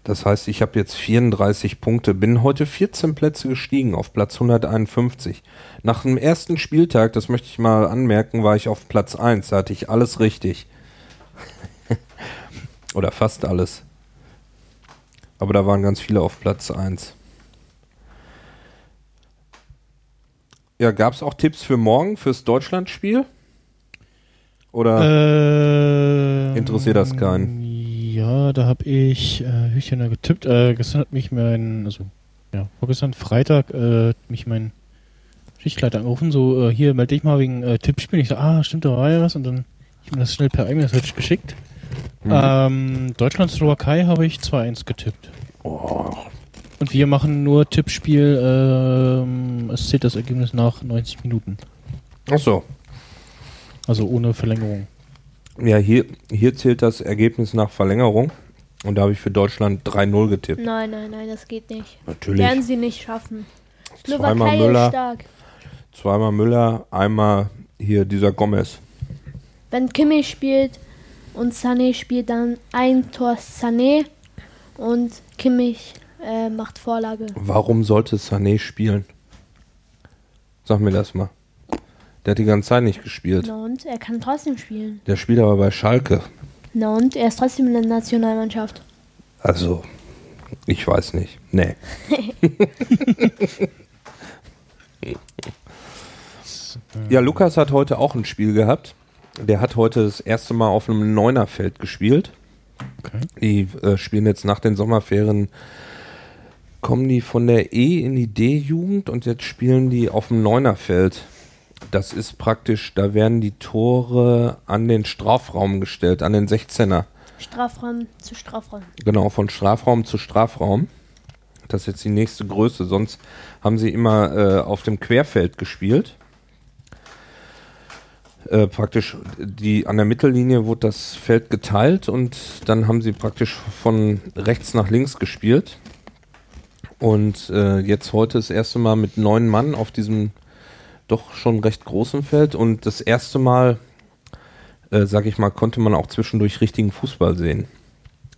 Das heißt, ich habe jetzt vierunddreißig Punkte, bin heute vierzehn Plätze gestiegen auf Platz hunderteinundfünfzig. Nach dem ersten Spieltag, das möchte ich mal anmerken, war ich auf Platz eins, da hatte ich alles richtig. Oder fast alles. Aber da waren ganz viele auf Platz eins. Ja, gab es auch Tipps für morgen, fürs Deutschlandspiel? Oder ähm, interessiert das keinen? Ja, da habe ich äh, Hüchchen da getippt. Äh, gestern hat mich mein, also ja, vorgestern Freitag äh, mich mein Schichtleiter angerufen. So, äh, hier melde ich mal wegen äh, Tippspielen. Ich dachte, ah, stimmt, da war ja was. Und dann ich mir das schnell per E-Mail geschickt. Mhm. Ähm, Deutschland-Slowakei habe ich zwei eins getippt. Oh. Und wir machen nur Tippspiel, ähm, es zählt das Ergebnis nach neunzig Minuten. Ach so. Also ohne Verlängerung. Ja, hier, hier zählt das Ergebnis nach Verlängerung. Und da habe ich für Deutschland drei null getippt. Nein, nein, nein, das geht nicht. Natürlich. Werden sie nicht schaffen. Slowakei ist stark. Zweimal Müller, einmal hier dieser Gomez. Wenn Kimmich spielt und Sané spielt, dann ein Tor Sané und Kimmich äh, macht Vorlage. Warum sollte Sané spielen? Sag mir das mal. Der hat die ganze Zeit nicht gespielt. Na und? Er kann trotzdem spielen. Der spielt aber bei Schalke. Na und? Er ist trotzdem in der Nationalmannschaft. Also, ich weiß nicht. Nee. Ja, Lukas hat heute auch ein Spiel gehabt. Der hat heute das erste Mal auf einem Neunerfeld gespielt. Okay. Die äh, spielen jetzt nach den Sommerferien, kommen die von der E in die D-Jugend und jetzt spielen die auf dem Neunerfeld. Das ist praktisch, da werden die Tore an den Strafraum gestellt, an den sechzehner. Strafraum zu Strafraum. Genau, von Strafraum zu Strafraum. Das ist jetzt die nächste Größe. Sonst haben sie immer äh, auf dem Querfeld gespielt. Äh, praktisch die, an der Mittellinie wurde das Feld geteilt und dann haben sie praktisch von rechts nach links gespielt. Und äh, jetzt heute das erste Mal mit neun Mann auf diesem doch schon recht großen Feld. Und das erste Mal, äh, sag ich mal, konnte man auch zwischendurch richtigen Fußball sehen.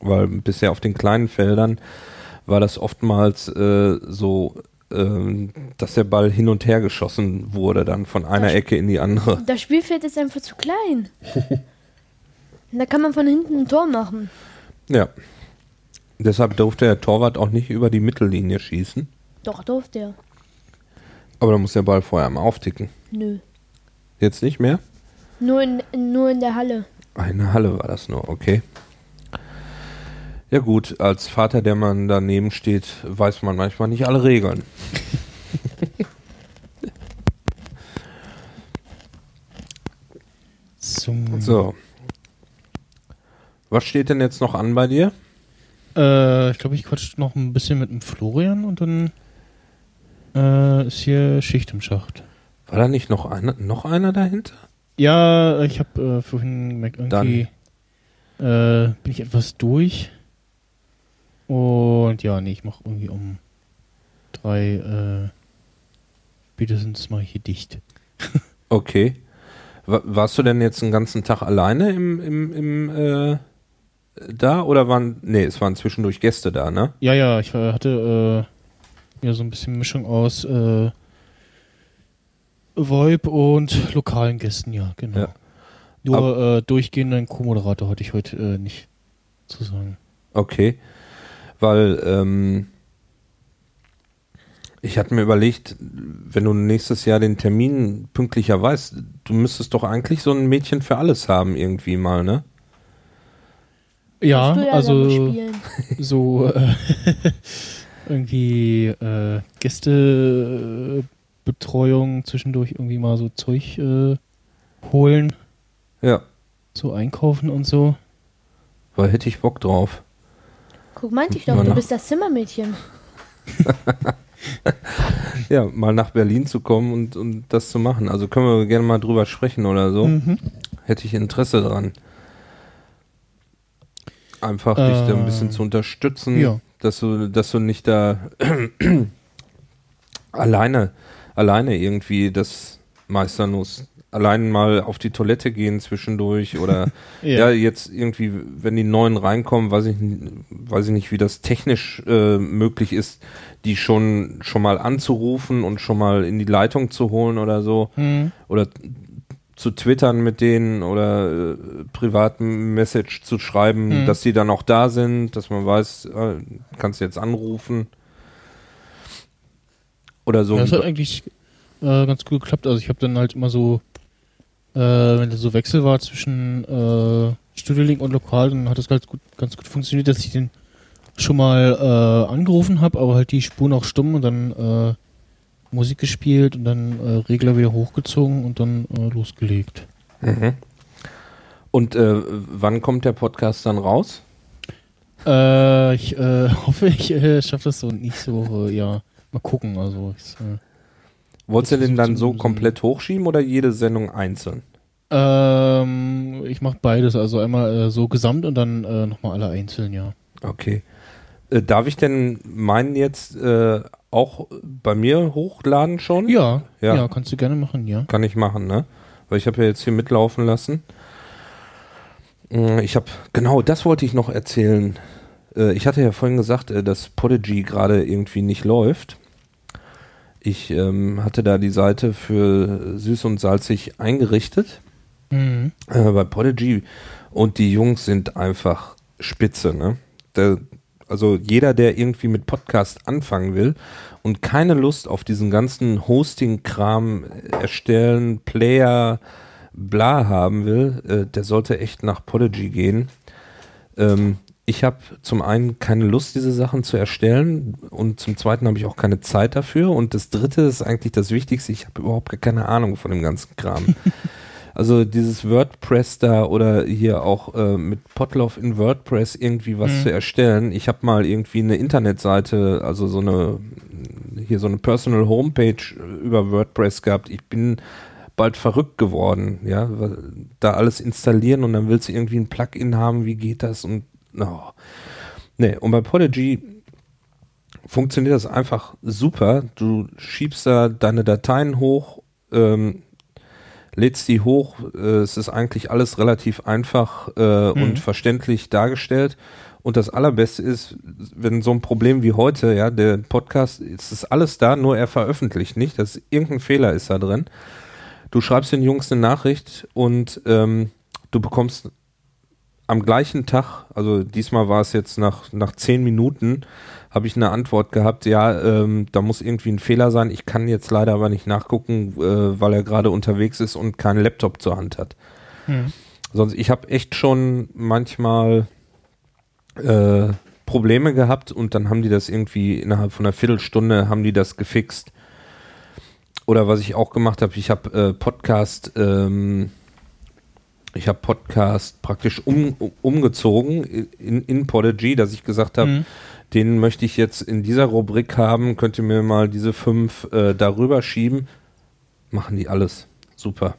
Weil bisher auf den kleinen Feldern war das oftmals äh, so... dass der Ball hin und her geschossen wurde, dann von einer das Ecke in die andere. Das Spielfeld ist einfach zu klein. Da kann man von hinten ein Tor machen. Ja. Deshalb durfte der Torwart auch nicht über die Mittellinie schießen. Doch, durfte er. Aber da muss der Ball vorher mal aufticken. Nö. Jetzt nicht mehr? Nur in, nur in der Halle. Eine Halle war das nur, okay. Ja gut, als Vater, der man daneben steht, weiß man manchmal nicht alle Regeln. So. Was steht denn jetzt noch an bei dir? Äh, ich glaube, ich quatsche noch ein bisschen mit dem Florian und dann äh, ist hier Schicht im Schacht. War da nicht noch einer, noch einer dahinter? Ja, ich habe äh, vorhin gemerkt, irgendwie äh, bin ich etwas durch. Und ja, nee, ich mache irgendwie um drei, äh, spätestens mache ich hier dicht. Okay. W- warst du denn jetzt den ganzen Tag alleine im, im, im, äh, da oder waren, nee, es waren zwischendurch Gäste da, ne? Ja, ja, ich war, hatte, äh, ja, so ein bisschen Mischung aus, äh, VoIP und lokalen Gästen, ja, genau. Ja. Nur, Ab- äh, durchgehenden Co-Moderator hatte ich heute, äh, nicht zu sagen. Okay. Weil ähm, ich hatte mir überlegt, wenn du nächstes Jahr den Termin pünktlicher weißt, du müsstest doch eigentlich so ein Mädchen für alles haben irgendwie mal, ne? Ja, ja also so äh, irgendwie äh, Gästebetreuung zwischendurch irgendwie mal so Zeug äh, holen. Ja. So einkaufen und so. Weil hätte ich Bock drauf. Guck, meinte ich doch, mal du nach- bist das Zimmermädchen. Ja, mal nach Berlin zu kommen und, und das zu machen. Also können wir gerne mal drüber sprechen oder so. Mhm. Hätte ich Interesse dran. Einfach äh, dich da ein bisschen zu unterstützen, ja. dass du, dass du nicht da alleine, alleine irgendwie das meistern musst. Allein mal auf die Toilette gehen zwischendurch oder ja. ja jetzt irgendwie, wenn die Neuen reinkommen, weiß ich, weiß ich nicht, wie das technisch äh, möglich ist, die schon, schon mal anzurufen und schon mal in die Leitung zu holen oder so mhm. oder zu twittern mit denen oder äh, privaten Message zu schreiben, mhm. dass die dann auch da sind, dass man weiß, äh, kannst du jetzt anrufen oder so. Ja, das hat eigentlich äh, ganz gut geklappt, also ich habe dann halt immer so Äh, wenn das so Wechsel war zwischen äh, Studiolink und Lokal, dann hat das ganz gut, ganz gut funktioniert, dass ich den schon mal äh, angerufen habe, aber halt die Spuren auch stumm und dann äh, Musik gespielt und dann äh, Regler wieder hochgezogen und dann äh, losgelegt. Mhm. Und äh, wann kommt der Podcast dann raus? Äh, ich äh, hoffe, ich äh, schaffe das so nicht so, äh, ja. Mal gucken, also. Ich, äh, Wolltest du den dann so komplett hochschieben oder jede Sendung einzeln? Ähm, ich mache beides, also einmal äh, so gesamt und dann äh, nochmal alle einzeln, ja. Okay. Äh, darf ich denn meinen jetzt äh, auch bei mir hochladen schon? Ja, ja, ja, kannst du gerne machen, ja. Kann ich machen, ne? Weil ich habe ja jetzt hier mitlaufen lassen. Ich habe, genau, das wollte ich noch erzählen. Ich hatte ja vorhin gesagt, dass Podigee gerade irgendwie nicht läuft. Ich ähm, hatte da die Seite für Süß und Salzig eingerichtet. Mhm. Äh, bei Podigee. Und die Jungs sind einfach spitze, ne? Der, also jeder, der irgendwie mit Podcast anfangen will und keine Lust auf diesen ganzen Hosting-Kram erstellen, Player, bla haben will, äh, der sollte echt nach Podigee gehen. Ähm, ich habe zum einen keine Lust, diese Sachen zu erstellen, und zum zweiten habe ich auch keine Zeit dafür, und das dritte ist eigentlich das Wichtigste, ich habe überhaupt gar keine Ahnung von dem ganzen Kram. Also dieses WordPress da oder hier auch äh, mit Potlauf in WordPress irgendwie was mhm. zu erstellen. Ich habe mal irgendwie eine Internetseite, also so eine, hier so eine Personal Homepage über WordPress gehabt. Ich bin bald verrückt geworden, ja, da alles installieren und dann willst du irgendwie ein Plugin haben, wie geht das? Und oh. Nee, und bei Podigee funktioniert das einfach super. Du schiebst da deine Dateien hoch, ähm, lädst die hoch, äh, es ist eigentlich alles relativ einfach äh, mhm. und verständlich dargestellt, und das Allerbeste ist, wenn so ein Problem wie heute, ja, der Podcast, es ist alles da, nur er veröffentlicht nicht, das ist, irgendein Fehler ist da drin, du schreibst den Jungs eine Nachricht und ähm, du bekommst am gleichen Tag, also diesmal war es jetzt nach, nach zehn Minuten, habe ich eine Antwort gehabt, ja, ähm, da muss irgendwie ein Fehler sein, ich kann jetzt leider aber nicht nachgucken, äh, weil er gerade unterwegs ist und keinen Laptop zur Hand hat. Hm. Sonst, ich habe echt schon manchmal äh, Probleme gehabt, und dann haben die das irgendwie innerhalb von einer Viertelstunde haben die das gefixt. Oder was ich auch gemacht habe, ich habe äh, Podcast, ähm, ich habe Podcast praktisch um, umgezogen in, in Podigee, dass ich gesagt habe, mhm. den möchte ich jetzt in dieser Rubrik haben, könnt ihr mir mal diese fünf äh, darüber schieben. Machen die alles. Super.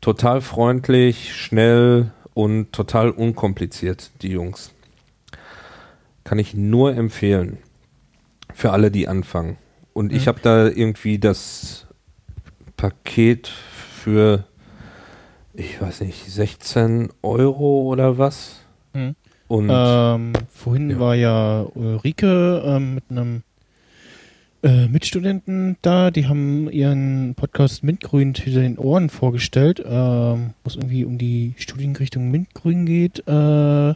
Total freundlich, schnell und total unkompliziert, die Jungs. Kann ich nur empfehlen. Für alle, die anfangen. Und ich habe da irgendwie das Paket für, ich weiß nicht, sechzehn Euro oder was. Mhm. Und ähm, vorhin ja. war ja Ulrike äh, mit einem äh, Mitstudenten da. Die haben ihren Podcast Mintgrün hinter den Ohren vorgestellt, äh, wo es irgendwie um die Studienrichtung Mintgrün geht. Äh,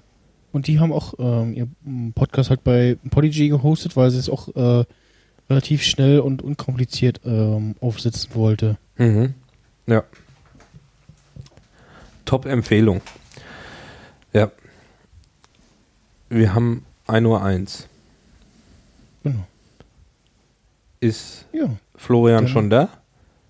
und die haben auch äh, ihren Podcast halt bei Podigee gehostet, weil sie es auch äh, relativ schnell und unkompliziert ähm, aufsetzen wollte. Mhm. Ja. Top-Empfehlung. Ja. Wir haben ein Uhr eins. Genau. Ist ja. Florian dann, schon da?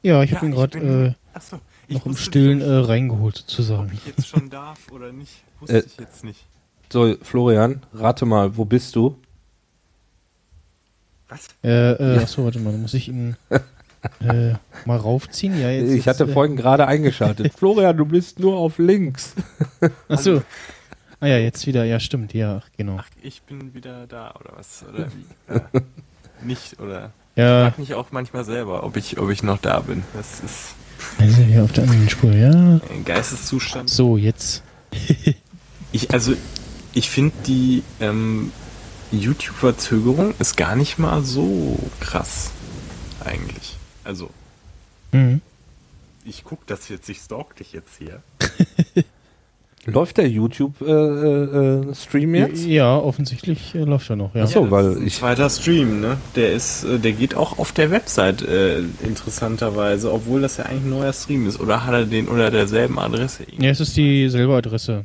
Ja, ich habe ja, ihn gerade äh, so, noch im Stillen äh, reingeholt, sozusagen. Ob ich jetzt schon darf oder nicht, wusste äh, ich jetzt nicht. So, Florian, rate mal, wo bist du? Äh, äh, ja. Achso, warte mal, muss ich ihn äh, mal raufziehen? Ja, jetzt, ich jetzt, hatte äh, vorhin gerade eingeschaltet. Florian, du bist nur auf links. Achso. Ah ja, jetzt wieder, ja stimmt, ja, genau. Ach, ich bin wieder da, oder was? Oder wie? Ja. Nicht, oder? Ja. Ich frag mich auch manchmal selber, ob ich, ob ich noch da bin. Das ist... Also hier auf der anderen Spur, ja. Ein Geisteszustand. So, jetzt. ich, also, ich finde die, ähm, YouTube-Verzögerung ist gar nicht mal so krass, eigentlich. Also, mhm. ich guck das jetzt, ich stalk dich jetzt hier. Läuft der YouTube-Stream äh, äh, jetzt? Ja, offensichtlich äh, läuft er noch, ja. Achso, ja, weil ich... Zweiter Stream, ne? Der ist, äh, der geht auch auf der Website äh, interessanterweise, obwohl das ja eigentlich ein neuer Stream ist. Oder hat er den unter derselben Adresse? Ja, es ist dieselbe Adresse.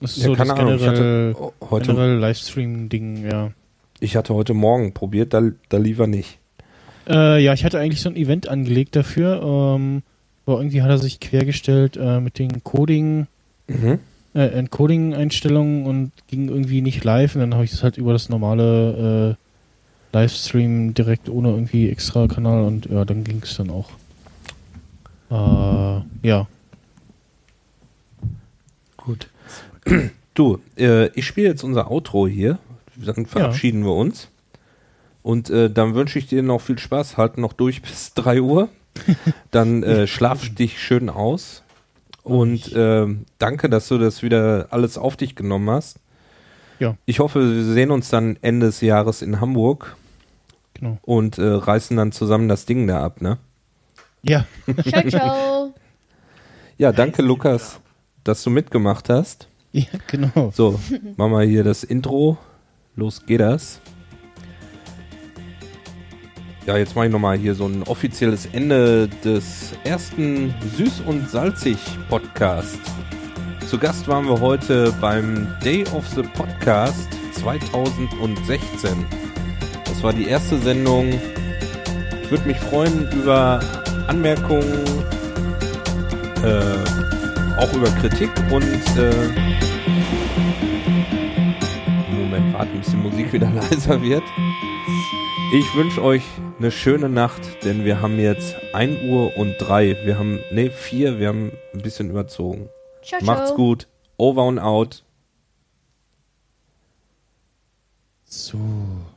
Das ist ja, so das Ahnung, generelle, generelle Livestream-Ding, ja. Ich hatte heute Morgen probiert, da, da lief er nicht. Äh, ja, ich hatte eigentlich so ein Event angelegt dafür, ähm, aber irgendwie hat er sich quergestellt äh, mit dem Coding. Mhm. äh, Encoding-Einstellungen und ging irgendwie nicht live. Und dann habe ich das halt über das normale äh, Livestream direkt ohne irgendwie extra Kanal und ja, dann ging es dann auch. Äh, ja. Gut. Du, äh, ich spiele jetzt unser Outro hier. Dann verabschieden ja. wir uns. Und äh, dann wünsche ich dir noch viel Spaß. Halt noch durch bis drei Uhr. Dann äh, schlaf dich schön aus. Und äh, danke, dass du das wieder alles auf dich genommen hast. Ja. Ich hoffe, wir sehen uns dann Ende des Jahres in Hamburg. Genau. Und äh, reißen dann zusammen das Ding da ab, ne? Ja. Ciao, ciao. Ja, danke, Lukas, dass du mitgemacht hast. Ja, genau. So, machen wir hier das Intro. Los geht das. Ja, jetzt mache ich nochmal hier so ein offizielles Ende des ersten Süß und Salzig Podcast. Zu Gast waren wir heute beim Day of the Podcast zwanzig sechzehn. Das war die erste Sendung. Ich würde mich freuen über Anmerkungen, äh, auch über Kritik und äh, Moment, warten, bis die Musik wieder leiser wird. Ich wünsche euch eine schöne Nacht, denn wir haben jetzt ein Uhr und drei. Wir haben, nee, vier, wir haben ein bisschen überzogen. Ciao, ciao. Macht's gut. Over und out. So.